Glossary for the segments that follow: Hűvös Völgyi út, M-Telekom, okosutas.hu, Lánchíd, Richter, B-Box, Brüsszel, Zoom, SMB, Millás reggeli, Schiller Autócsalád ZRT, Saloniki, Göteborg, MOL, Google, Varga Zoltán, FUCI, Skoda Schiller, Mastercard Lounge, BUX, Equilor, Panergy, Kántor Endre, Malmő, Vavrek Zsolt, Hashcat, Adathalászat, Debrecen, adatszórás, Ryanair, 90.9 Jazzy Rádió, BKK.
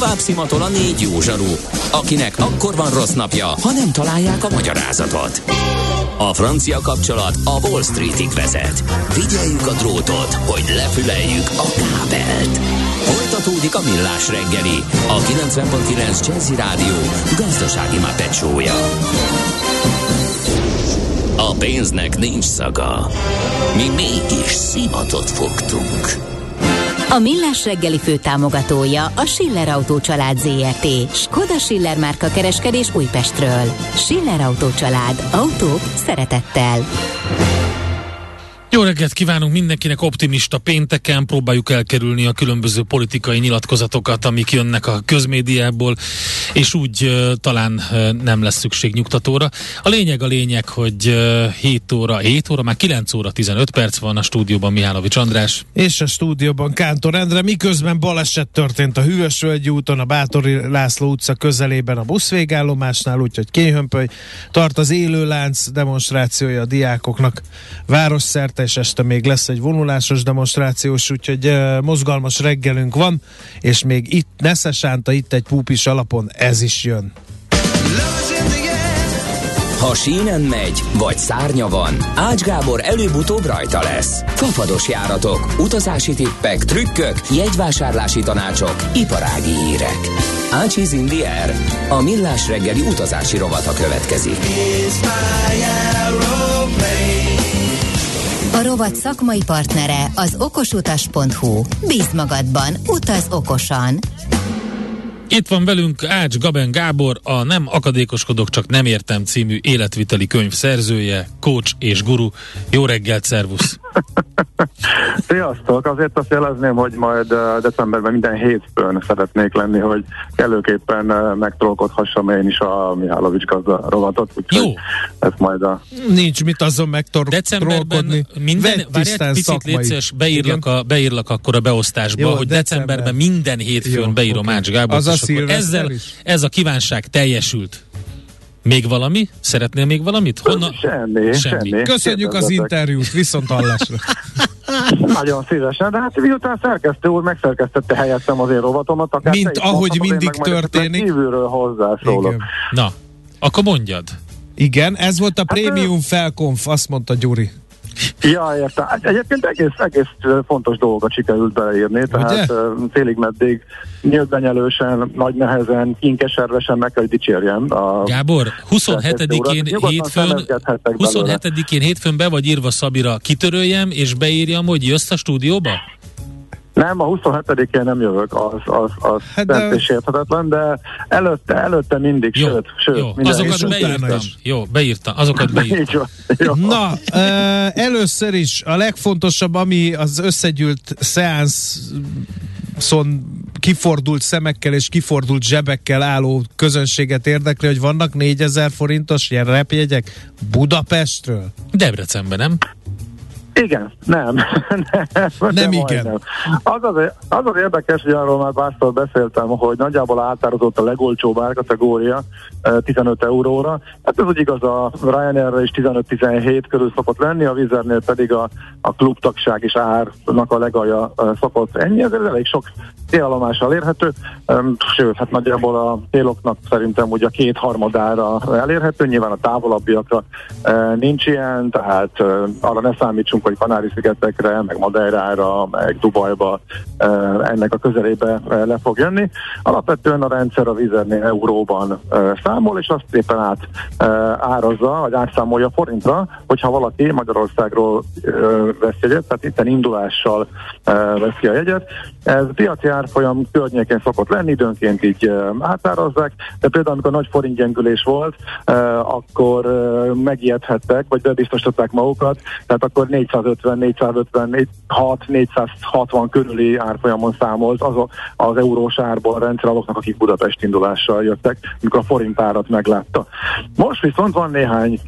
Kovács Szimatol a négy jó zsaru, akinek akkor van rossz napja, ha nem találják a magyarázatot. A francia kapcsolat a Wall Streetig vezet. Figyeljük a drótot, hogy lefüleljük a kábelt. Folytatódik a Millás reggeli, a 90.9 Jazzy Rádió gazdasági mápecsója. A pénznek nincs szaga. Mi mégis szimatot fogtunk. A Millás reggeli főtámogatója a Schiller Autócsalád ZRT. Skoda Schiller márka kereskedés Újpestről. Schiller Autócsalád. Autók szeretettel. Jó reggelt kívánunk mindenkinek, optimista pénteken próbáljuk elkerülni a különböző politikai nyilatkozatokat, amik jönnek a közmédiából, és úgy talán nem lesz szükség nyugtatóra. A lényeg, hogy 9 óra 15 perc van, a stúdióban Mihálovics András. És a stúdióban Kántor Endre, miközben baleset történt a Hűvös Völgyi úton, a Bátori László utca közelében a buszvégállomásnál, úgyhogy kéhömpöly, tart az élő lánc demonstrációja a diákoknak városszerte, és este még lesz egy vonulásos demonstrációs, úgyhogy mozgalmas reggelünk van, és még itt Nesze Sánta, itt egy púpis alapon ez is jön. Ha sínen megy, vagy szárnya van, Ács Gábor előbb-utóbb rajta lesz. Fafados járatok, utazási tippek, trükkök, jegyvásárlási tanácsok, iparági hírek. Ácsiz in the air, a Millás reggeli utazási rovata következik. A rovat szakmai partnere az okosutas.hu. Bízz magadban, utaz okosan! Itt van velünk Ács Gábor, a Nem akadékoskodok, csak nem értem című életviteli könyv szerzője, coach és guru. Jó reggelt, szervusz! Sziasztok! Azért azt jelezném, hogy majd decemberben minden hétfőn szeretnék lenni, hogy előképpen megtorkolhassam én is a Mihálovics gazda rovatot. Jó! Ez majd a... Nincs mit azon megtorkolkodni. Decemberben minden... Várjál, picit létszés, beírlak akkor a beosztásba, jó, hogy decemberben minden hétfőn jó, beírom okay. Ács Gábor. Az ezzel ez a kívánság teljesült. Még valami? Szeretnél még valamit? Honnan? Semmi. Köszönjük az interjút, viszont hallásra. Nagyon szívesen, de hát miután szerkesztő úr megszerkesztette helyettem az én rovatomat, akár mint ahogy mindig történik. Kívülről hozzászólok. Igen. Na, akkor mondjad. Igen, ez volt a prémium felkonf, azt mondta Gyuri. Ja, értem. Egyébként egész fontos dolgot sikerült beleírni, tehát félig meddig nyilvánnyelősen, nagy nehezen, kinkeservesen meg kell, hogy dicsérjem. Gábor, 27-én hétfőn be vagy írva Szabira, kitöröljem és beírjam, hogy jössz a stúdióba? Nem, a 27-én nem jövök, az szent és érthetetlen, de előtte mindig, jó, sőt, azokat beírtam. Jó, beírtam, azokat beírtam. Na, először is a legfontosabb, ami az összegyűlt szeánszon kifordult szemekkel és kifordult zsebekkel álló közönséget érdekli, hogy vannak 4000 forintos ilyen repjegyek Budapestről? Debrecenben, nem? Igen, nem igen. Majdnem. Az érdekes, hogy arról már párszor beszéltem, hogy nagyjából átározott a legolcsóbb árkategória 15 euróra. Hát ez úgy igaz, a Ryanairre is 15-17 körül szokott lenni, a Wizzernél pedig a klubtagság és árnak a legalja szokott ennyi, ez elég sok célállomás elérhető, sőt, hát nagyjából a céloknak szerintem ugye a 2/3 elérhető, nyilván a távolabbiakra nincs ilyen, tehát arra ne számítsunk, hogy Kanári-szigetekre, meg Madeirára, meg Dubajba ennek a közelébe le fog jönni. Alapvetően a rendszer a Wizzernél euróban számol, és azt éppen árazza, vagy átszámolja forintra, hogyha valaki Magyarországról vesz jegyet, tehát itten indulással vesz ki a jegyet. Ez piaci árfolyam környékén szokott lenni, időnként így átárazzák, de például amikor nagy forintgyengülés volt, akkor megijedhettek, vagy bebiztosították magukat, tehát akkor 450-460 körüli árfolyamon számolt az eurós árból a rendszeraloknak, akik Budapest indulással jöttek, mikor a forintárat meglátta. Most viszont van néhány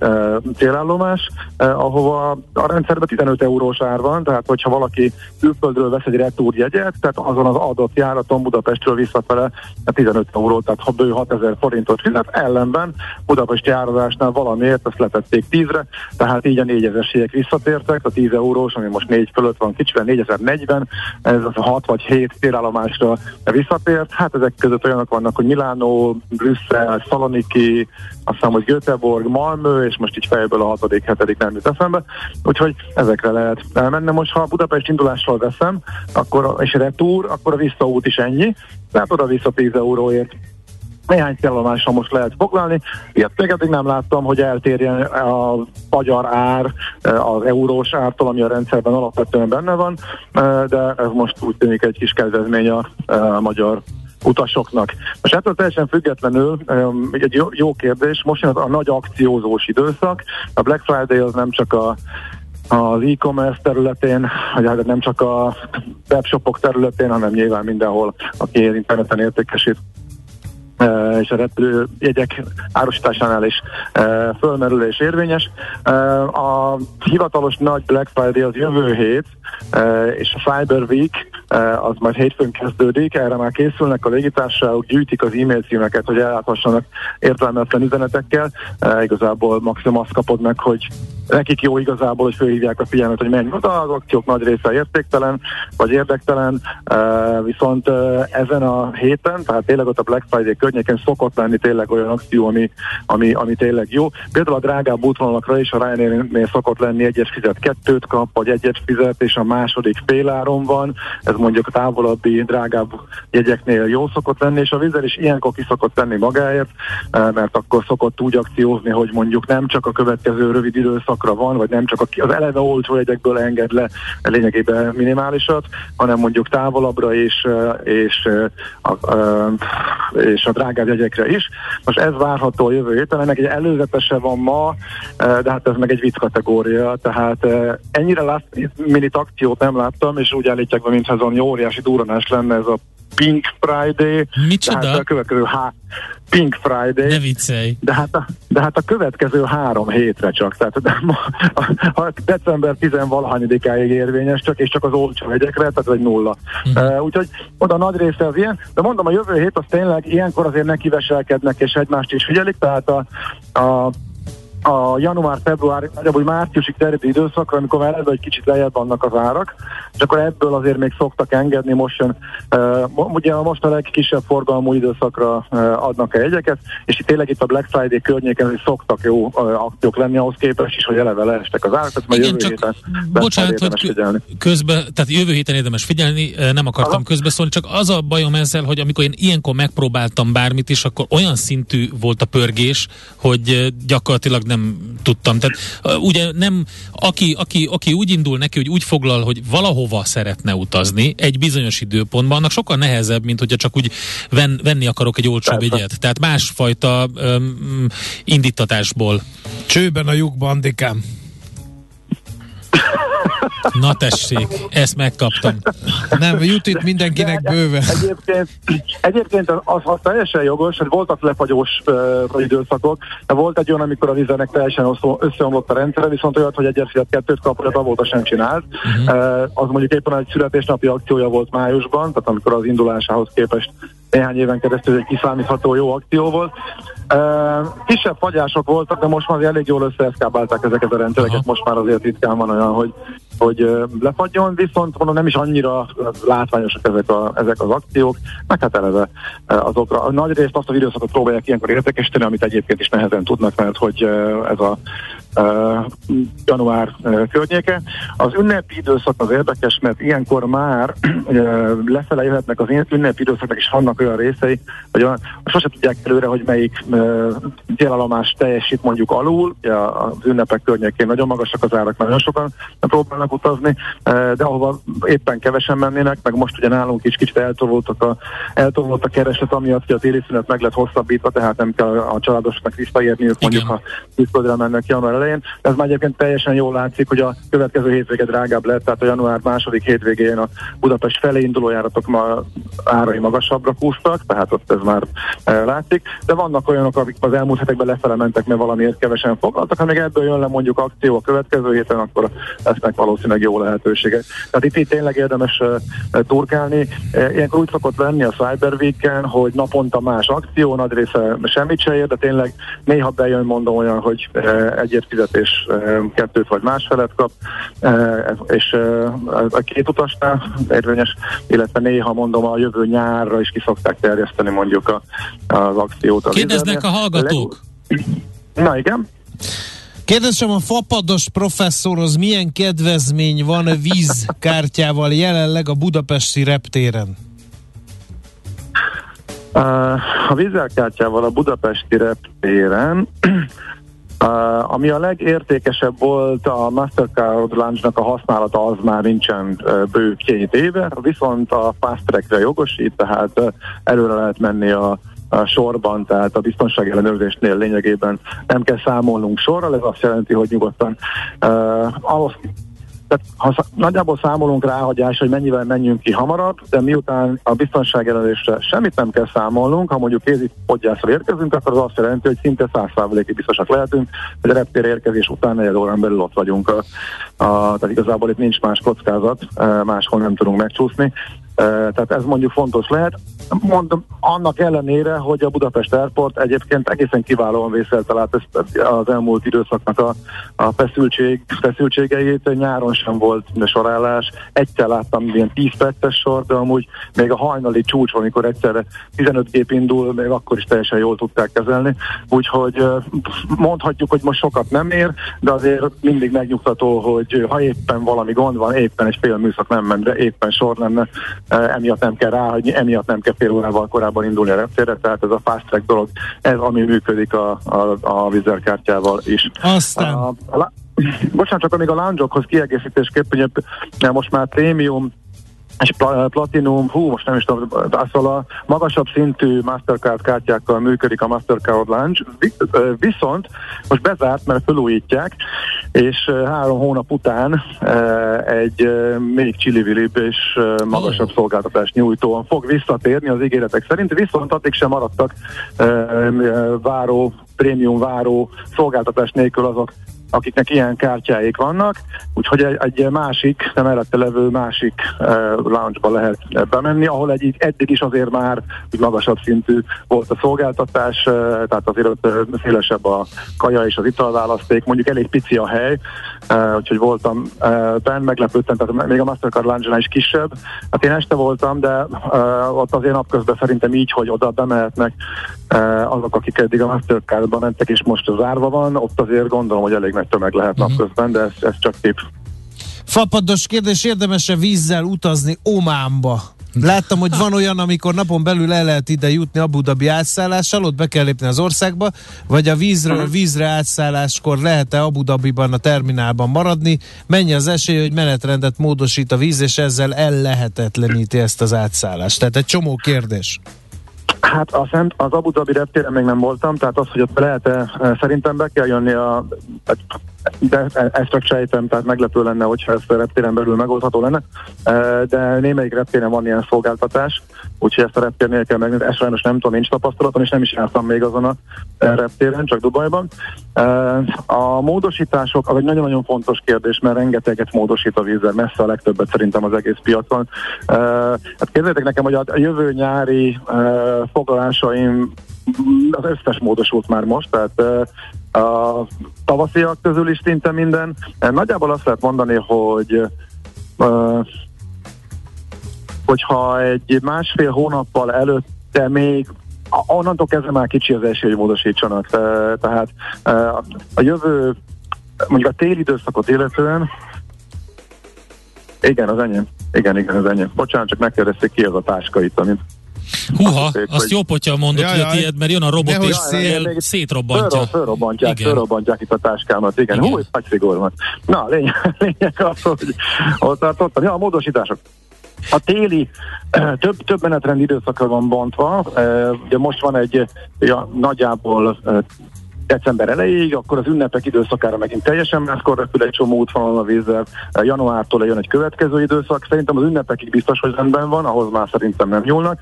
célállomás, ahova a rendszerben 15 eurós ár van, tehát hogyha valaki külföldről vesz egy retúrjegyet, tehát azon az adott járaton Budapestről visszafele 15 euró, tehát ha bő 6000 forintot fizet, ellenben budapesti árazásnál valamiért ezt letették 10-re, tehát így a 4000-esiek visszatértek, a 10 eurós, ami most 4 fölött van kicsiben, 4040, ez az a 6 vagy 7 térállomásra visszatért, hát ezek között olyanok vannak, hogy Milánó, Brüsszel, Saloniki, aztán, hogy Göteborg, Malmő, és most így fejből a 6-7 nem jut eszembe, úgyhogy ezekre lehet elmenni. Most, ha a Budapest indulással veszem, akkor, és retúr, akkor a visszaút is ennyi, tehát oda-vissza 10 euróért néhány szállomással most lehet foglalni. Ilyet pedig nem láttam, hogy eltérjen a magyar ár az eurós ártól, ami a rendszerben alapvetően benne van, de ez most úgy tűnik egy kis kedvezmény a magyar utasoknak. Most ettől teljesen függetlenül egy jó kérdés, most jön a nagy akciózós időszak, a Black Friday az nem csak az e-commerce területén, vagy nem csak a webshopok területén, hanem nyilván mindenhol, aki interneten értékesít, és a repülőjegyek árusításánál is fölmerül és érvényes. A hivatalos nagy Black Friday az jövő hét, és a Cyber Week az majd hétfőn kezdődik, erre már készülnek a légitársaságok, gyűjtik az e-mail címeket, hogy elláthassanak értelmetlen üzenetekkel. Igazából maximum azt kapod meg, hogy nekik jó igazából, hogy fölhívják a figyelmet, hogy menj oda, az akciók nagy része értéktelen, vagy érdektelen, viszont ezen a héten, tehát tényleg ott a Black Friday környéken szokott lenni tényleg olyan akció, ami tényleg jó. Például a drágább útvonalakra is a Ryanairnél szokott lenni 1-es fizet 2-t kap, vagy 1-es fizet, és a második féláron van, ez mondjuk a távolabbi, drágább jegyeknél jó szokott lenni, és a Wizz is ilyenkor ki szokott tenni magáért, mert akkor szokott úgy akciózni, hogy mondjuk nem csak a következő rövid időszakra van, vagy nem csak az eleve olcsó jegyekből enged le lényegében minimálisat, hanem mondjuk távolabbra és a drágább jegyekre is. Most ez várható a jövő héten, ennek egy előzetese van ma, de hát ez meg egy vicc kategória, tehát ennyire minit akciót nem láttam, és úgy állítják be, mintha azon óriási durranás lenne ez a Pink Friday. Micsoda? Tehát a következő Pink Friday. Ne viccelj. De hát a következő 3 hétre csak. Tehát december 10-valahányadikáig érvényes csak, és csak az olcsó jegyekre, tehát vagy nulla. Úgyhogy oda nagy része az ilyen, de mondom, a jövő hét az tényleg ilyenkor azért nekiveselkednek, és egymást is figyelik, tehát a január-február, nagyjából márciusig terjedő időszakra, amikor már előbb egy kicsit lejjebb vannak az árak, és akkor ebből azért még szoktak engedni, most jön, ugye most a legkisebb forgalmú időszakra adnak el jegyeket, és itt tényleg itt a Black Friday környéken szoktak jó akciók lenni ahhoz képest is, hogy eleve leestek az árak, tehát majd jövő héten érdemes figyelni. Tehát jövő héten érdemes figyelni, nem akartam közbeszólni, csak az a bajom ezzel, hogy amikor én ilyenkor megpróbáltam bármit is, akkor olyan szintű volt a pörgés, hogy gyakorlatilag nem tudtam. Tehát ugye nem, aki úgy indul neki, hogy úgy foglal, hogy valahova szeretne utazni egy bizonyos időpontban, annak sokkal nehezebb, mint hogyha csak úgy venni akarok egy olcsóbb jegyet. Tehát másfajta indítatásból. Csőben a lyukba, Andikám. Na tessék, ezt megkaptam. Nem, jut itt mindenkinek bőven. Egyébként az teljesen jogos, hogy voltak lefagyós időszakok, de volt egy olyan, amikor a víznek teljesen összeomlott a rendszere, viszont olyat, hogy 1-es fizet 2-t kap, olyat avóta sem csinált. Az mondjuk éppen egy születésnapi akciója volt májusban, tehát amikor az indulásához képest néhány éven keresztül egy kiszámítható jó akció volt. Kisebb fagyások voltak, de most már elég jól összeeszkábálták ezeket a rendszereket, most már azért ritkán van olyan, hogy lefagyjon, viszont mondom, nem is annyira látványosak ezek az akciók, meg hát eleve azokra. A nagy részt azt az időszakot próbálják ilyenkor értékesíteni, amit egyébként is nehezen tudnak, mert hogy ez a január környéke. Az ünnepi időszak az érdekes, mert ilyenkor már lefele jöhetnek az ünnepi időszaknak, és vannak olyan részei, hogy sose tudják előre, hogy melyik télállomás teljesít mondjuk alul, az ünnepek környékén nagyon magasak az árak, nagyon sokan próbálnak utazni, de ahova éppen kevesen mennének, meg most ugye nálunk is kicsit eltorult a kereslet, amiatt, hogy a téli szünet meg lett hosszabbítva, tehát nem kell a családosoknak visszaérni, ők mondjuk, ha külföldre mennek január elején. Ez már egyébként teljesen jól látszik, hogy a következő hétvége drágább lett, tehát a január második hétvégén a Budapest felé induló járatok ma árai magasabbra kúsztak, tehát ott ez már látszik. De vannak olyanok, akik az elmúlt hetekben lefele mentek, mert valamiért kevesen foglaltak. Ha még ebből jön le mondjuk akció a következő héten, akkor lesznek valószínűleg jó lehetőségek. Tehát itt tényleg érdemes turkálni. Ilyenkor úgy szokott lenni a Cyber Weekend, hogy naponta más akció, nagy része semmit se ér, de tényleg néha bejön, mondom, olyan, hogy egyért fizetés 2 vagy másfelet kap, és a két utasnál érvényes, illetve néha, mondom, a jövő nyárra is ki szokták terjeszteni mondjuk az akciót. Kérdeznek a hallgatók? Na igen. Kérdezem, a fapados professzorhoz milyen kedvezmény van a Wizz kártyával jelenleg a budapesti reptéren? A Wizz kártyával a budapesti reptéren, ami a legértékesebb volt, a Mastercard Lounge-nak a használata, az már nincsen bő 2 éve, viszont a Fast Track-re jogosít, tehát előre lehet menni a sorban, tehát a biztonsági ellenőrzésnél lényegében nem kell számolnunk sorral, ez azt jelenti, hogy nyugodtan ahhoz, tehát ha nagyjából számolunk ráhagyás, hogy mennyivel menjünk ki hamarabb, de miután a biztonsági ellenőrzésre semmit nem kell számolnunk, ha mondjuk kézipodgyászra érkezünk, akkor az azt jelenti, hogy szinte 100%-ig biztosak lehetünk, hogy a reptér érkezés után 4 órán belül ott vagyunk. Tehát igazából itt nincs más kockázat, máshol nem tudunk megcsúszni. Tehát ez mondjuk fontos lehet. Mondom, annak ellenére, hogy a Budapest Airport egyébként egészen kiválóan vészelte át ezt az elmúlt időszaknak a feszültségeit. Nyáron sem volt sorállás. Egyszer láttam ilyen 10 perces sor, de amúgy még a hajnali csúcs, amikor egyszerre 15 gép indul, még akkor is teljesen jól tudták kezelni. Úgyhogy mondhatjuk, hogy most sokat nem ér, de azért mindig megnyugtató, hogy ha éppen valami gond van, éppen egy fél műszak nem ment, de éppen sor lenne, emiatt nem kell ráhagyni, emiatt nem kell fél órával korábban indulni a reptérre, tehát ez a fast track dolog, ez ami működik a Wizz kártyával is. Aztán... bocsánat, csak amíg a lounge-okhoz kiegészítésképpen, most már prémium és platinum, most nem is tudom, szóval a magasabb szintű Mastercard kártyákkal működik a Mastercard Lounge, viszont most bezárt, mert felújítják, és 3 hónap után egy még csillivilibb és magasabb szolgáltatást nyújtóan fog visszatérni az ígéretek szerint, viszont addig sem maradtak prémium váró szolgáltatás nélkül azok, akiknek ilyen kártyáik vannak, úgyhogy egy másik, nem előtte levő másik lounge-ba lehet bemenni, ahol eddig is azért már magasabb szintű volt a szolgáltatás, tehát azért szélesebb a kaja és az italválaszték, mondjuk elég pici a hely, úgyhogy voltam benn, meglepődtem, tehát még a Mastercard Lounge-nál is kisebb. Hát én este voltam, de ott azért napközben szerintem így, hogy oda bemehetnek azok, akik eddig a Mastercard-ba mentek, és most zárva van, ott azért gondolom, hogy elég tömeg lehet napközben, de ez csak tipp. Fapados kérdés, érdemes-e vízzel utazni Ománba? Láttam, hogy van olyan, amikor napon belül el lehet ide jutni Abu Dhabi átszállással, ott be kell lépni az országba, vagy a vízre átszálláskor lehet-e Abu Dhabiban a terminálban maradni? Mennyi az esély, hogy menetrendet módosít a víz, és ezzel ellehetetleníti ezt az átszállást? Tehát egy csomó kérdés. Hát az Abu Dhabi reptéren még nem voltam, tehát az, hogy ott lehet-e, szerintem be kell jönni de ezt csak sejtem, tehát meglepő lenne, hogyha ezt a reptéren belül megoldható lenne, de némelyik reptéren van ilyen szolgáltatás, úgyhogy ezt a reptérnél kell megnézni, ezt sajnos nem tudom, nincs tapasztalatom, és nem is jártam még azon a reptéren, csak Dubajban. A módosítások, az egy nagyon-nagyon fontos kérdés, mert rengeteget módosít a vízzel, messze a legtöbbet szerintem az egész piacon. Hát kérdezzétek nekem, hogy a jövő nyári foglalásaim az összes módosult már most, tehát a tavasziak közül is szinte minden. Nagyjából azt lehet mondani, hogyha egy 1,5 hónappal előtte még onnantól kezdve már kicsi az esély, hogy módosítsanak. Tehát a jövő, mondjuk a téli időszakot illetően, igen, az enyém. Bocsánat, csak megkérdezték, ki az a táska itt, amit azt jó potya mondott, hogy ilyet, mert jön a robot és szétrobbantja. Fölrobbantják itt a táskámat, igen. Hú, nagy szigor van. Na, lényeg az, hogy ott tartottam. Ja, a módosítások. A téli több menetrendi időszakra van bontva. Ugye most van egy nagyjából december elejéig, akkor az ünnepek időszakára megint teljesen máskor repül egy csomó útvonalon a vízzel, januártól jön egy következő időszak, szerintem az ünnepekig biztos, hogy rendben van, ahhoz már szerintem nem nyúlnak.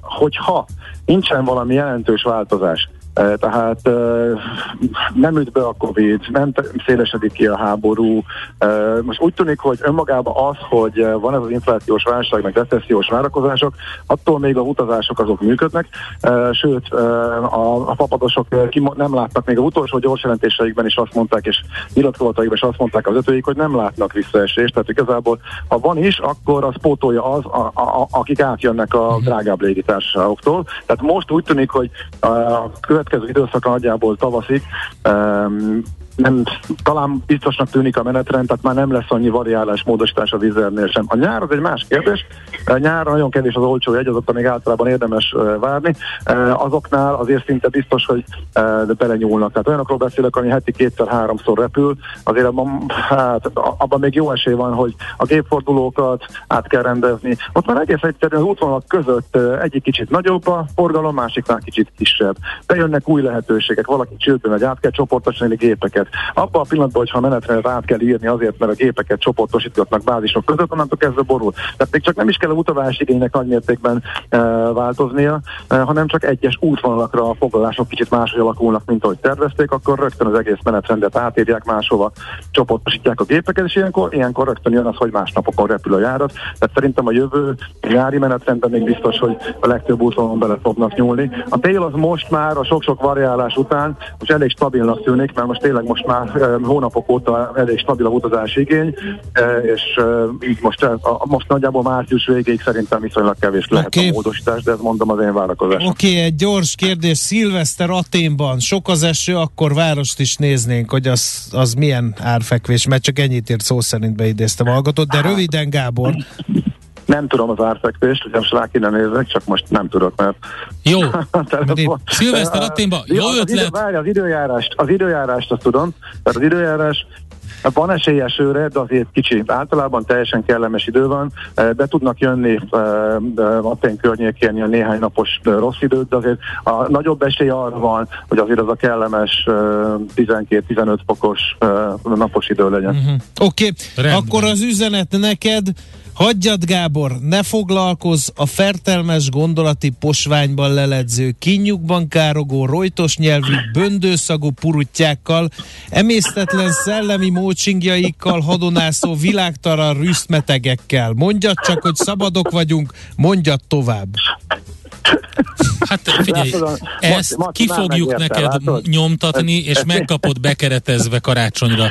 Hogyha nincsen valami jelentős változás, tehát nem üt be a Covid, nem szélesedik ki a háború. Most úgy tűnik, hogy önmagában az, hogy van ez az inflációs válság, meg recessziós várakozások, attól még a utazások azok működnek, sőt a papadosok nem látnak, még az utolsó gyors jelentéseikben is azt mondták, és nyilatkozataikban is azt mondták az ötőik, hogy nem látnak visszaesést, tehát igazából ha van is, akkor az pótolja az, akik átjönnek a drágább légitársaságoktól. Tehát most úgy tűnik, hogy a következő időszaka nagyjából tavaszig talán biztosnak tűnik a menetrend, tehát már nem lesz annyi variálás, módosítás a vízernél sem. A nyár az egy más kérdés. Nyár nagyon kevés az olcsó jegy, azokra még általában érdemes várni. Azoknál azért szinte biztos, hogy belenyúlnak. Tehát olyanokról beszélek, ami heti 2-3-szor repül. Azért abban még jó esély van, hogy a gépfordulókat át kell rendezni. Ott már egész egyszerűen az útvonalak között egyik kicsit nagyobb a forgalom, másiknál kicsit kisebb. Bejönnek új lehetőségek, valaki csődbe megy, át kell csoportosítani gépeket. Abban a pillanatban, hogyha menetre rá kell írni azért, mert a gépeket csoportosítgatnak bázisok között, onnantól kezdve borul. Tehát még csak nem is kell a utazásigénynek nagymértékben változnia, hanem csak egyes útvonalakra a foglalások kicsit máshogy alakulnak, mint ahogy tervezték, akkor rögtön az egész menetrendet átírják, máshova csoportosítják a gépeket, és ilyenkor rögtön jön az, hogy más napokon repül a járat. Tehát szerintem a jövő nyári menetrendben még biztos, hogy a legtöbb útvonalon bele fognak nyúlni. A tél az most már a sok-sok variálás után most elég stabilnak tűnik, mert most tényleg most már hónapok óta elég stabil a utazási igény, és így most nagyjából március végéig szerintem viszonylag kevés lehet a módosítás, de ez mondom az én várakozásom. Oké, egy gyors kérdés. Szilveszter Aténban sok az eső, akkor várost is néznénk, hogy az milyen árfekvés, mert csak ennyit ért szó szerint beidéztem a hallgatót, de röviden Gábor. Nem tudom az árfekvést, ugye most rá kéne nézek, csak most nem tudok, mert... Jó, Szilveszter Aténban, jó ötlet! Várj, az időjárást azt tudom, tehát az időjárás van esély esőre, de azért kicsi. Általában teljesen kellemes idő van, be tudnak jönni Atén környékén a néhány napos rossz időt, de azért a nagyobb esély arra van, hogy azért az a kellemes 12-15 fokos napos idő legyen. Mm-hmm. Oké, akkor az üzenet neked: hagyjad, Gábor, ne foglalkozz a fertelmes gondolati posványban leledző, kínjukban károgó, rojtos nyelvű, böndőszagú puruttyákkal, emésztetlen szellemi mócsingjaikkal hadonászó világtalan rüszmetegekkel. Mondjad csak, hogy szabadok vagyunk, mondjad tovább. Hát figyelj, ezt ki fogjuk neked nyomtatni, és megkapod bekeretezve karácsonyra.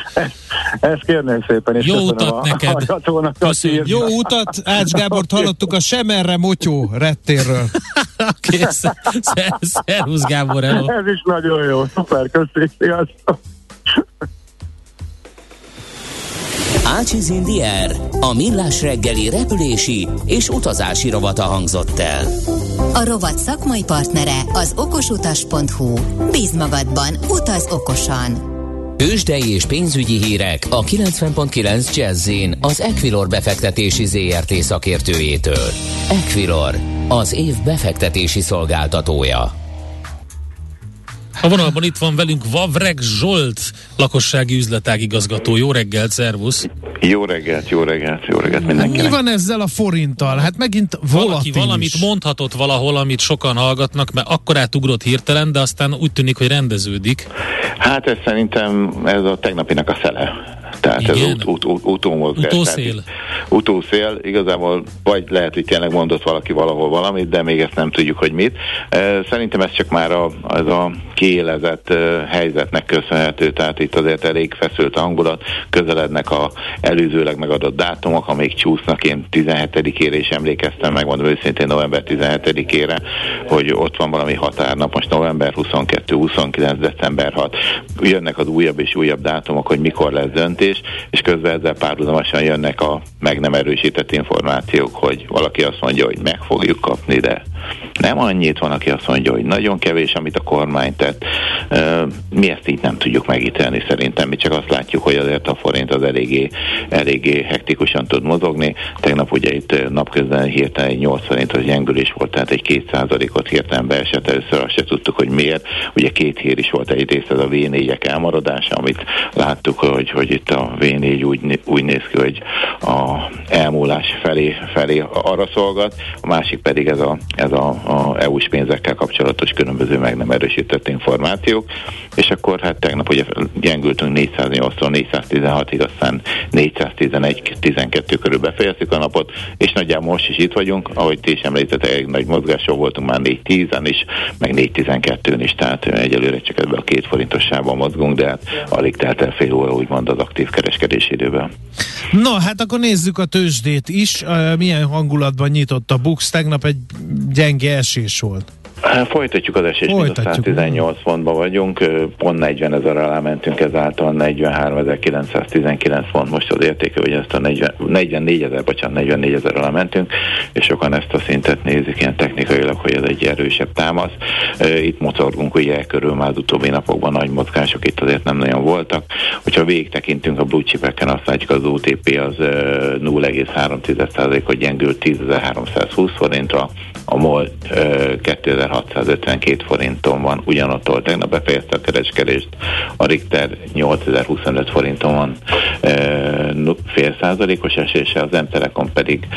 Ezt kérném szépen. Jó utat neked. Köszönjük. Jó utat. Ács Gábort hallottuk a Semerre Motyó rettérről. Kész. Szervusz Gábor, hello. Ez is nagyon jó. Szuper, köszönjük. Ácsiz Indiér, a millás reggeli repülési és utazási rovata hangzott el. A rovat szakmai partnere az okosutas.hu. Bíz magadban, utaz okosan! Tőzsdei és pénzügyi hírek a 90.9 Jazzin az Equilor befektetési ZRT szakértőjétől. Equilor, az év befektetési szolgáltatója. A vonalban itt van velünk Vavrek Zsolt, lakossági üzletág igazgató. Jó reggelt, szervusz! Jó reggelt mindenkinek! Mi van ezzel a forinttal? Hát megint valaki valamit mondhatott valahol, amit sokan hallgatnak, mert akkorát ugrott hirtelen, de aztán úgy tűnik, hogy rendeződik. Hát ez szerintem ez a tegnapinak a szele. Tehát igen. Ez utómozgás. Utószél. Igazából vagy lehet, hogy tényleg mondott valaki valahol valamit, de még ezt nem tudjuk, hogy mit. Szerintem ez csak már ez a kiélezett helyzetnek köszönhető, tehát itt azért elég feszült hangulat, közelednek az előzőleg megadott dátumok, amik csúsznak. Én 17-ére is emlékeztem, megmondom őszintén, november 17-ére, hogy ott van valami határnap, most november 22, 29, december 6. Jönnek az újabb és újabb dátumok, hogy mikor lesz döntés, és közben ezzel párhuzamosan jönnek a meg nem erősített információk, hogy valaki azt mondja, hogy meg fogjuk kapni, de Nem annyit, van, aki azt mondja, hogy nagyon kevés, amit a kormány tett. Mi ezt így nem tudjuk megítélni szerintem, mi csak azt látjuk, hogy azért a forint az eléggé hektikusan tud mozogni. Tegnap ugye itt napközben hirtelen egy 8 forintos gyengülés volt, tehát egy 2%-ot hirtelen beesett, először azt se tudtuk, hogy miért. Ugye két hír is volt, egyrészt ez a V4-ek elmaradása, amit láttuk, hogy itt a V4 úgy néz ki, hogy a elmúlás felé arra szolgat, a másik pedig ez a EU-s pénzekkel kapcsolatos különböző meg nem erősített információk, és akkor hát tegnap ugye gyengültünk 408-tól 416-ig, aztán 411-12 körül befejeztük a napot, és nagyjából most is itt vagyunk, ahogy ti is említett, elég nagy mozgással voltunk már 410-en is, meg 412-n is, tehát egyelőre csak ebben a két forintossában mozgunk, de hát alig telt el fél óra, úgymond az aktív kereskedési időben. No, hát akkor nézzük a tőzsdét is, milyen hangulatban nyitott a BUX, tegnap egy gyenge esés volt. Folytatjuk az esést, mint a 118 pontban vagyunk, pont 40 ezer alá mentünk, ezáltal 43.919 pont most az értéke, hogy ezt a 44 ezer alá mentünk, és sokan ezt a szintet nézik ilyen technikailag, hogy ez egy erősebb támasz. Itt mocorgunk, ugye körül már az utóbbi napokban nagy mozgások itt azért nem nagyon voltak. Hogyha végigtekintünk a blue chipeken, azt látjuk, az OTP az 0,3%-ot gyengül 10.320 forintra, a MOL 2.652 forinton van, ugyanottól tegnap befejezte a kereskedést, a Richter 8.025 forinton van, fél százalékos esése, az M-Telekom pedig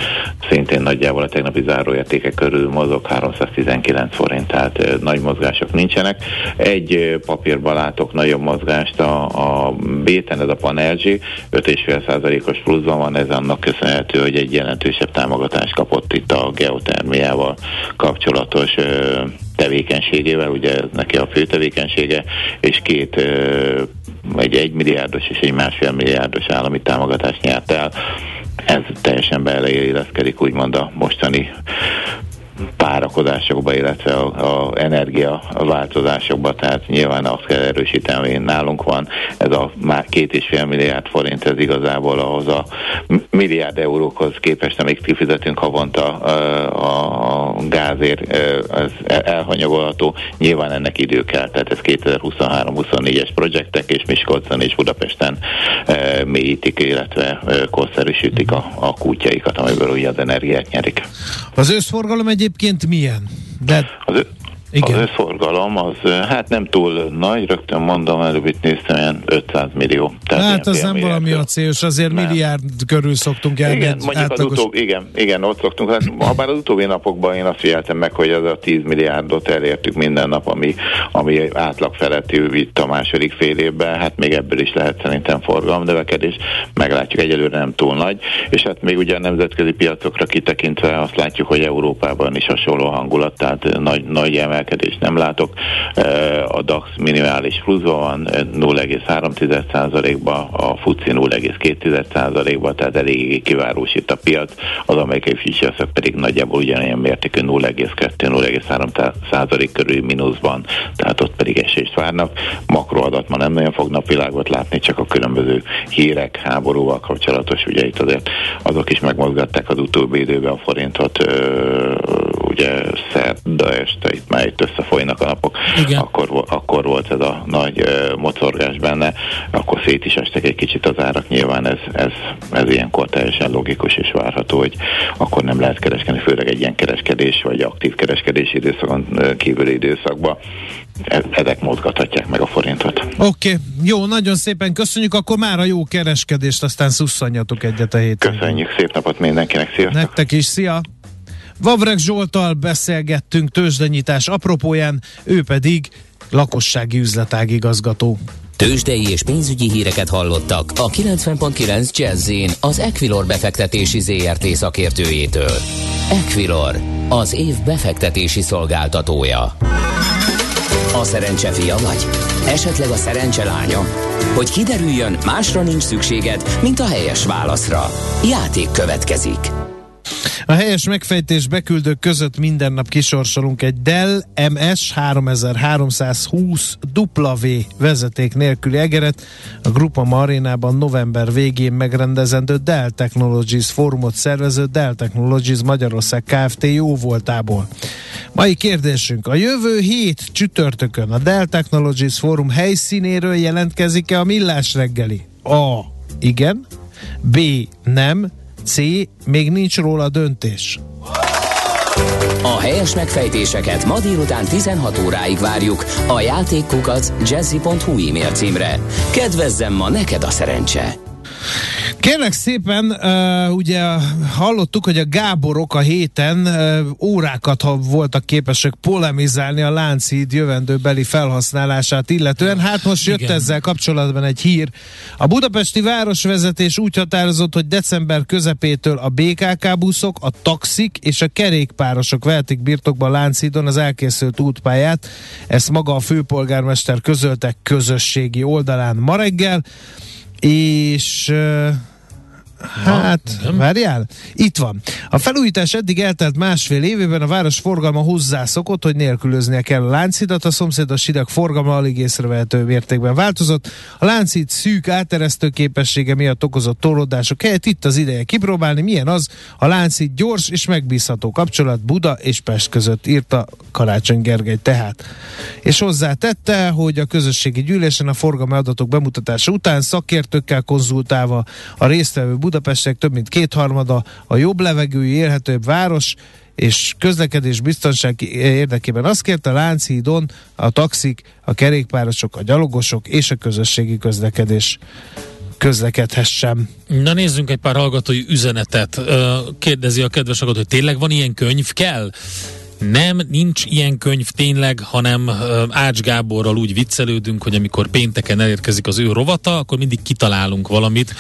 szintén nagyjából a tegnapi záróértéke körül mozog, 319 forint, tehát nagy mozgások nincsenek. Egy papírban látok nagyobb mozgást a B-ten, ez a Panergy, 5,5%-os pluszban van, ez annak köszönhető, hogy egy jelentősebb támogatást kapott itt a geotermiával kapcsolatos tevékenységével, ugye ez neki a fő tevékenysége, és egy milliárdos és egy 1,5 milliárdos állami támogatást nyert el. Ez teljesen beleilleszkedik úgymond a mostani párakozásokba, illetve a energia változásokba, tehát nyilván azt kell erősíteni, hogy nálunk van ez a már 2,5 milliárd forint, ez igazából ahhoz a milliárd eurókhoz képest, amíg kifizetünk havonta a gázért, ez elhanyagolható, nyilván ennek idő kell, tehát ez 2023-24-es projektek, és Miskolcon és Budapesten mélyítik, illetve korszerűsítik a kútjaikat, amiből ugye az energiát nyerik. Az összforgalom egyébként milyen? De... Igen. Az összforgalom az, hát nem túl nagy, rögtön mondom, előbb itt néztem, ilyen 500 millió. Tehát hát az nem valami acélos, azért nem. Milliárd körül szoktunk elmenni. Igen, mondjuk átlagos... igen, ott szoktunk. Hát, habár az utóbbi napokban én azt figyeltem meg, hogy az a 10 milliárdot elértük minden nap, ami átlag feletti itt a második fél évben, hát még ebből is lehet szerintem forgalomnövekedés, meglátjuk, egyelőre nem túl nagy, és hát még ugye a nemzetközi piacokra kitekintve azt látjuk, hogy Európában is hasonló hangulat, tehát nagy emelkedés nem látok. A DAX minimális pluszban van, 0,3%-ba, a FUCI 0,2%-ba, tehát eléggé kivárós itt a piac, az amerikai futures pedig nagyjából ugyanilyen mértékű 0,2-0,3% körül mínuszban, tehát ott pedig esést várnak. Makroadat ma nem nagyon fog napvilágot látni, csak a különböző hírek, háborúval kapcsolatos, ugye itt azért azok is megmozgatták az utóbbi időben a forintot, ugye szerda este itt már itt összefolynak a napok, akkor volt ez a nagy mocorgás benne, akkor szét is estek egy kicsit az árak, nyilván ez ilyenkor teljesen logikus és várható, hogy akkor nem lehet kereskedni, főleg egy ilyen kereskedés vagy aktív kereskedési időszakon kívüli időszakban, ezek mozgathatják meg a forintot. Oké, jó, nagyon szépen köszönjük, akkor már a jó kereskedést, aztán szusszanjatok egyet a héten. Köszönjük, szép napot mindenkinek, sziasztok! Nektek is, szia! Vavrek Zsolttal beszélgettünk tőzsdenyítás apropóján, ő pedig lakossági üzletágigazgató. Tőzsdei és pénzügyi híreket hallottak a 90.9 Jazzyn az Equilor befektetési ZRT szakértőjétől. Equilor, az év befektetési szolgáltatója. A szerencse fia vagy? Esetleg a szerencse lánya? Hogy kiderüljön, másra nincs szükséged, mint a helyes válaszra. Játék következik. A helyes megfejtés beküldők között minden nap kisorsolunk egy Dell MS 3320 W vezeték nélküli egeret. A Grupa Ma Arénában november végén megrendezendő Dell Technologies fórumot szervező Dell Technologies Magyarország Kft. Jóvoltából. Mai kérdésünk: a jövő hét csütörtökön a Dell Technologies fórum helyszínéről jelentkezik-e a Millás reggeli? A. Igen. B. Nem. C. Még nincs róla döntés. A helyes megfejtéseket ma délután 16 óráig várjuk a játékkukac@jazzy.hu e-mail címre. Kedvezzem ma neked a szerencse! Kérlek szépen, ugye hallottuk, hogy a Gáborok a héten órákat voltak képesek polemizálni a Lánchíd jövendőbeli felhasználását illetően. Hát most jött ezzel kapcsolatban egy hír. A budapesti városvezetés úgy határozott, hogy december közepétől a BKK buszok, a taxik és a kerékpárosok vehetik birtokba Lánchídon az elkészült útpályát. Ezt maga a főpolgármester közölte közösségi oldalán ma reggel. És várjál, itt van. A felújítás eddig eltelt másfél évében, a város forgalma hozzászokott, hogy nélkülöznie kell a Lánchidat, a szomszédos hídak forgalma alig észrevehető mértékben változott. A Lánchíd szűk áteresztő képessége miatt okozott torlódások helyett itt az ideje kipróbálni, milyen az a Lánchíd gyors és megbízható kapcsolat Buda és Pest között, írta Karácsony Gergely tehát. És hozzátette, hogy a közösségi gyűlésen a forgalmi adatok bemutatása után szakértőkkel konzultálva a résztvevő budapestiek több mint 2/3 a jobb levegői, élhetőbb város és közlekedés biztonság érdekében azt kérte, a Lánchídon a taxik, a kerékpárosok, a gyalogosok és a közösségi közlekedés közlekedhessem. Na, nézzünk egy pár hallgatói üzenetet. Kérdezi a kedves hallgató, hogy tényleg van ilyen könyv? Kell? Nem, nincs ilyen könyv tényleg, hanem Ács Gáborral úgy viccelődünk, hogy amikor pénteken elérkezik az ő rovata, akkor mindig kitalálunk valamit,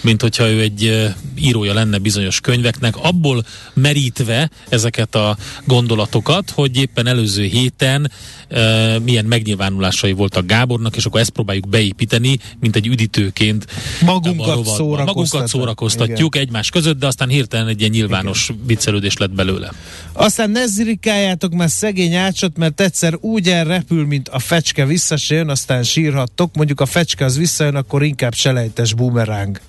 mint hogyha ő egy írója lenne bizonyos könyveknek, abból merítve ezeket a gondolatokat, hogy éppen előző héten milyen megnyilvánulásai voltak Gábornak, és akkor ezt próbáljuk beépíteni, mint egy üdítőként. Magunkat szórakoztatjuk egymás között, de aztán hirtelen egy ilyen nyilvános viccelődés lett belőle. Aztán Kájátok már szegény Ácsot, mert egyszer úgy elrepül, mint a fecske, vissza se jön, aztán sírhattok. Mondjuk a fecske az visszajön, akkor inkább selejtes bumeráng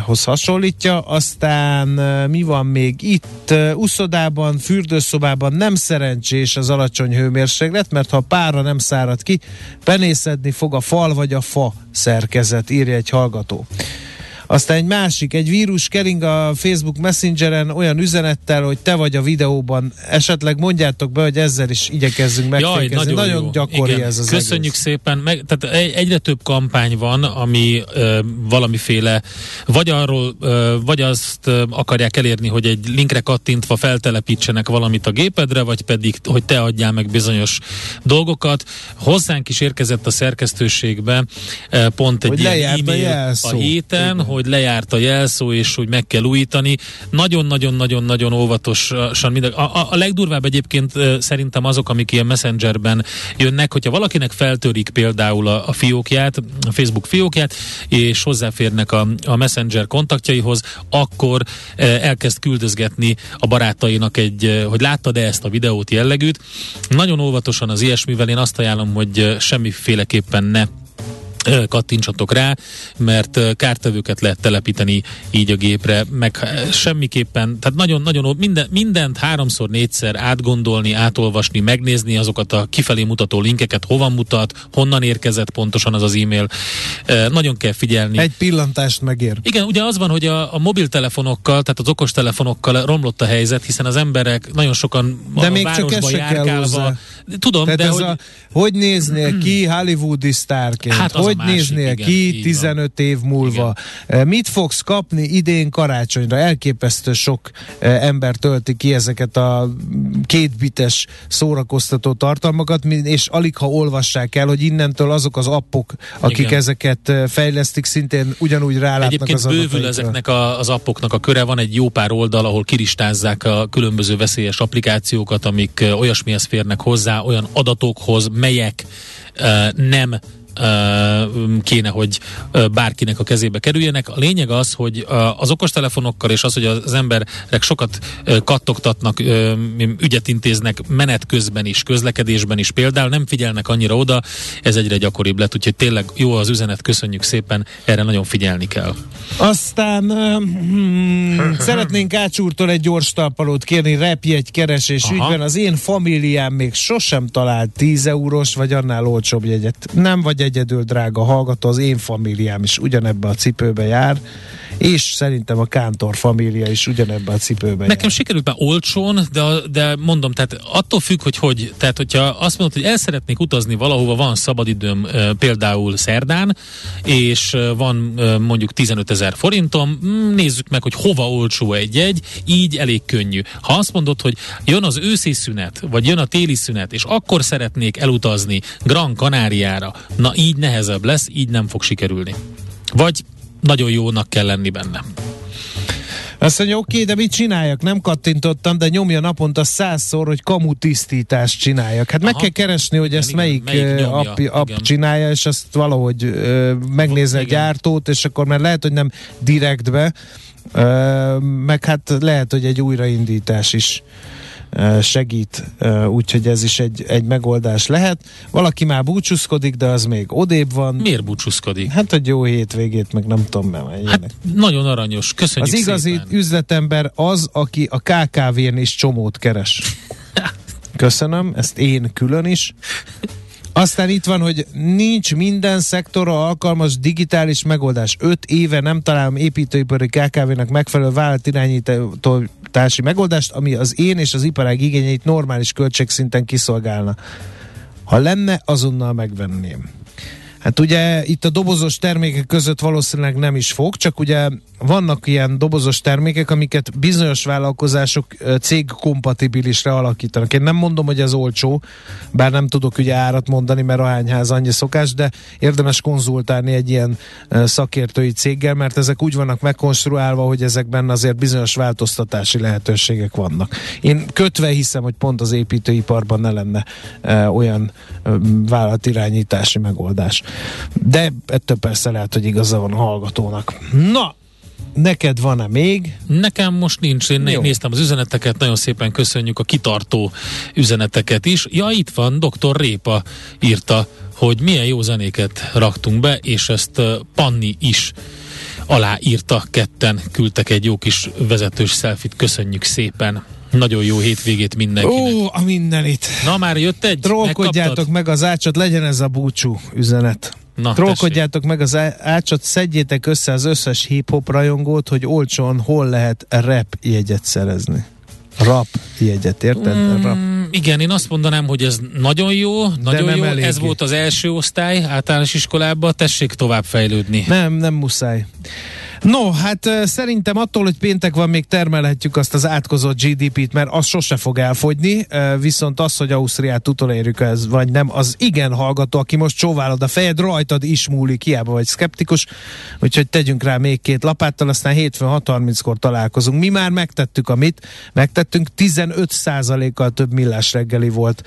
hoz hasonlítja. Aztán mi van még itt? Uszodában, fürdőszobában nem szerencsés az alacsony hőmérséklet, mert ha pára nem szárad ki, penészedni fog a fal vagy a fa szerkezet, írja egy hallgató. Aztán egy másik, egy vírus kering a Facebook Messengeren olyan üzenettel, hogy te vagy a videóban, esetleg mondjátok be, hogy ezzel is igyekezzünk megfékezni. Nagyon gyakori ez az. Köszönjük szépen. Tehát egyre több kampány van, ami valamiféle, vagy arról, vagy azt akarják elérni, hogy egy linkre kattintva feltelepítsenek valamit a gépedre, vagy pedig, hogy te adjál meg bizonyos dolgokat. Hozzánk is érkezett a szerkesztőségbe pont egy hogy ilyen e-mail a héten, hogy lejárt a jelszó, és hogy meg kell újítani. Nagyon-nagyon-nagyon-nagyon óvatosan minden. A legdurvább egyébként szerintem azok, amik ilyen messengerben jönnek, hogyha valakinek feltörik például a fiókját, a Facebook fiókját, és hozzáférnek a messenger kontaktjaihoz, akkor elkezd küldözgetni a barátainak egy, hogy láttad-e ezt a videót jellegűt. Nagyon óvatosan az ilyesmivel, én azt ajánlom, hogy semmiféleképpen ne kattintsatok rá, mert kártevőket lehet telepíteni így a gépre, meg semmiképpen, tehát nagyon-nagyon mindent 3-4-szer átgondolni, átolvasni, megnézni azokat a kifelé mutató linkeket, hova mutat, honnan érkezett pontosan az az e-mail. Nagyon kell figyelni. Egy pillantást megér. Igen, ugye az van, hogy a mobiltelefonokkal, tehát az okostelefonokkal romlott a helyzet, hiszen az emberek nagyon sokan de a még városba csak járkálva. Tudom, tehát de ez hogy... hogy néznél ki hollywoodi sztárként? Hát hogy néznél ki 15 év múlva? Igen. Mit fogsz kapni idén karácsonyra? Elképesztő sok ember tölti ki ezeket a kétbites szórakoztató tartalmakat, és alig ha olvassák el, hogy innentől azok az appok, akik ezeket fejlesztik, szintén ugyanúgy rálátnak egyébként az adataikra. Bővül ezeknek az appoknak a köre, van egy jó pár oldal, ahol kiristázzák a különböző veszélyes applikációkat, amik olyasmihez férnek hozzá, olyan adatokhoz, melyek nem kéne, hogy bárkinek a kezébe kerüljenek. A lényeg az, hogy az okostelefonokkal és az, hogy az emberek sokat kattogtatnak, ügyet intéznek menet közben is, közlekedésben is például, nem figyelnek annyira oda, ez egyre gyakoribb lett, úgyhogy tényleg jó az üzenet, köszönjük szépen, erre nagyon figyelni kell. Aztán szeretnénk Ács úrtól egy gyors talpalót kérni, repjegykeresés ügyben. Az én familiám még sosem talált 10 eurós vagy annál olcsóbb jegyet. Nem vagy egyedül, drága hallgató, az én familiám is ugyanebbe a cipőbe jár, és szerintem a Kántor família is ugyanebbe a cipőbe jár. Nekem sikerült már olcsón, de mondom, tehát attól függ, hogy tehát hogyha azt mondod, hogy el szeretnék utazni valahova, van szabadidőm például szerdán, és van mondjuk 15 000 forintom, nézzük meg, hogy hova olcsó egy-egy, így elég könnyű. Ha azt mondod, hogy jön az őszi szünet, vagy jön a téli szünet, és akkor szeretnék elutazni Gran Canáriára, na így nehezebb lesz, így nem fog sikerülni. Vagy nagyon jónak kell lenni benne. Azt mondja, oké, de mit csináljak? Nem kattintottam, de nyomja naponta 100-szor, hogy kamu tisztítást csináljak. Hát meg kell keresni, hogy ezt melyik app csinálja, és azt valahogy megnézze a gyártót, és akkor már lehet, hogy nem direktbe, meg hát lehet, hogy egy újraindítás is segít, úgyhogy ez is egy megoldás lehet. Valaki már búcsúzkodik, de az még odébb van. Miért búcsúzkodik? Hát egy jó hétvégét, meg nem tudom, nem menjenek. Hát nagyon aranyos, köszönjük szépen. Az igazi üzletember az, aki a KKV-n is csomót keres. Köszönöm, ezt én külön is. Aztán itt van, hogy nincs minden szektorra alkalmas digitális megoldás. 5 éve nem találom építőipari KKV-nak megfelelő vállalatirányítási megoldást, ami az én és az iparág igényeit normális költségszinten kiszolgálna. Ha lenne, azonnal megvenném. Hát ugye itt a dobozos termékek között valószínűleg nem is fog, csak ugye vannak ilyen dobozos termékek, amiket bizonyos vállalkozások cégkompatibilisre alakítanak. Én nem mondom, hogy ez olcsó, bár nem tudok ugye árat mondani, mert ahányház annyi szokás, de érdemes konzultálni egy ilyen szakértői céggel, mert ezek úgy vannak megkonstruálva, hogy ezekben azért bizonyos változtatási lehetőségek vannak. Én kötve hiszem, hogy pont az építőiparban ne lenne olyan vállalatirányítási megoldás. De ettől persze lehet, hogy igaza van a hallgatónak. Na, neked van-e még? Nekem most nincs, én néztem az üzeneteket, nagyon szépen köszönjük a kitartó üzeneteket is. Ja, itt van, Dr. Répa írta, hogy milyen jó zenéket raktunk be, és ezt Panni is aláírta, ketten küldtek egy jó kis vezetős selfit, köszönjük szépen. Nagyon jó hétvégét mindenkinek. Ó, a mindenit. Na, már jött egy? Trollkodjátok meg az Ácsot, legyen ez a búcsú üzenet. Trollkodjátok meg az Ácsot, szedjétek össze az összes hip-hop rajongót, hogy olcsón hol lehet rap jegyet szerezni. Rap jegyet, érted? Rap. Igen, én azt mondanám, hogy ez nagyon jó, nagyon jó. Elég. Ez volt az első osztály általános iskolában, tessék tovább fejlődni. Nem muszáj. No, hát szerintem attól, hogy péntek van, még termelhetjük azt az átkozott GDP-t, mert az sose fog elfogyni, viszont az, hogy Ausztriát utolérjük, ez vagy nem, az igen hallgató, aki most csóválod a fejed, rajtad is múlik, hiába vagy szkeptikus, úgyhogy tegyünk rá még 2 lapáttal, aztán hétfőn 6:30-kor találkozunk. Mi már megtettük, amit megtettünk, 15%-kal több millás reggeli volt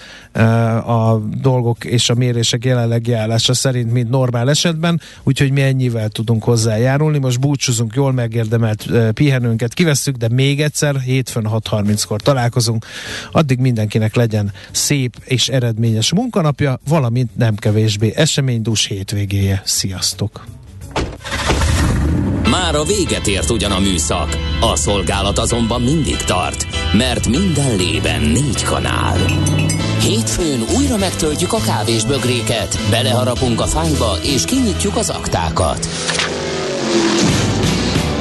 a dolgok és a mérések jelenlegi állása szerint, mint normál esetben, úgyhogy mi ennyivel tudunk hozzájárulni. Most búcsúzunk, jól megérdemelt pihenőnket kivesszük, de még egyszer hétfőn 6:30-kor találkozunk. Addig mindenkinek legyen szép és eredményes munkanapja, valamint nem kevésbé eseménydús hétvégéje. Sziasztok! Már a véget ért ugyan a műszak. A szolgálat azonban mindig tart, mert minden lében 4 kanál. Hétfőn újra megtöltjük a kávésbögréket, beleharapunk a fányba és kinyitjuk az aktákat.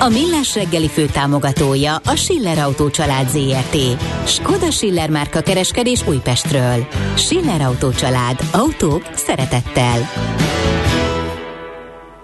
A Millás reggeli főtámogatója a Schiller Autócsalád ZRT. Skoda Schiller márka kereskedés Újpestről. Schiller Autócsalád. Autók szeretettel.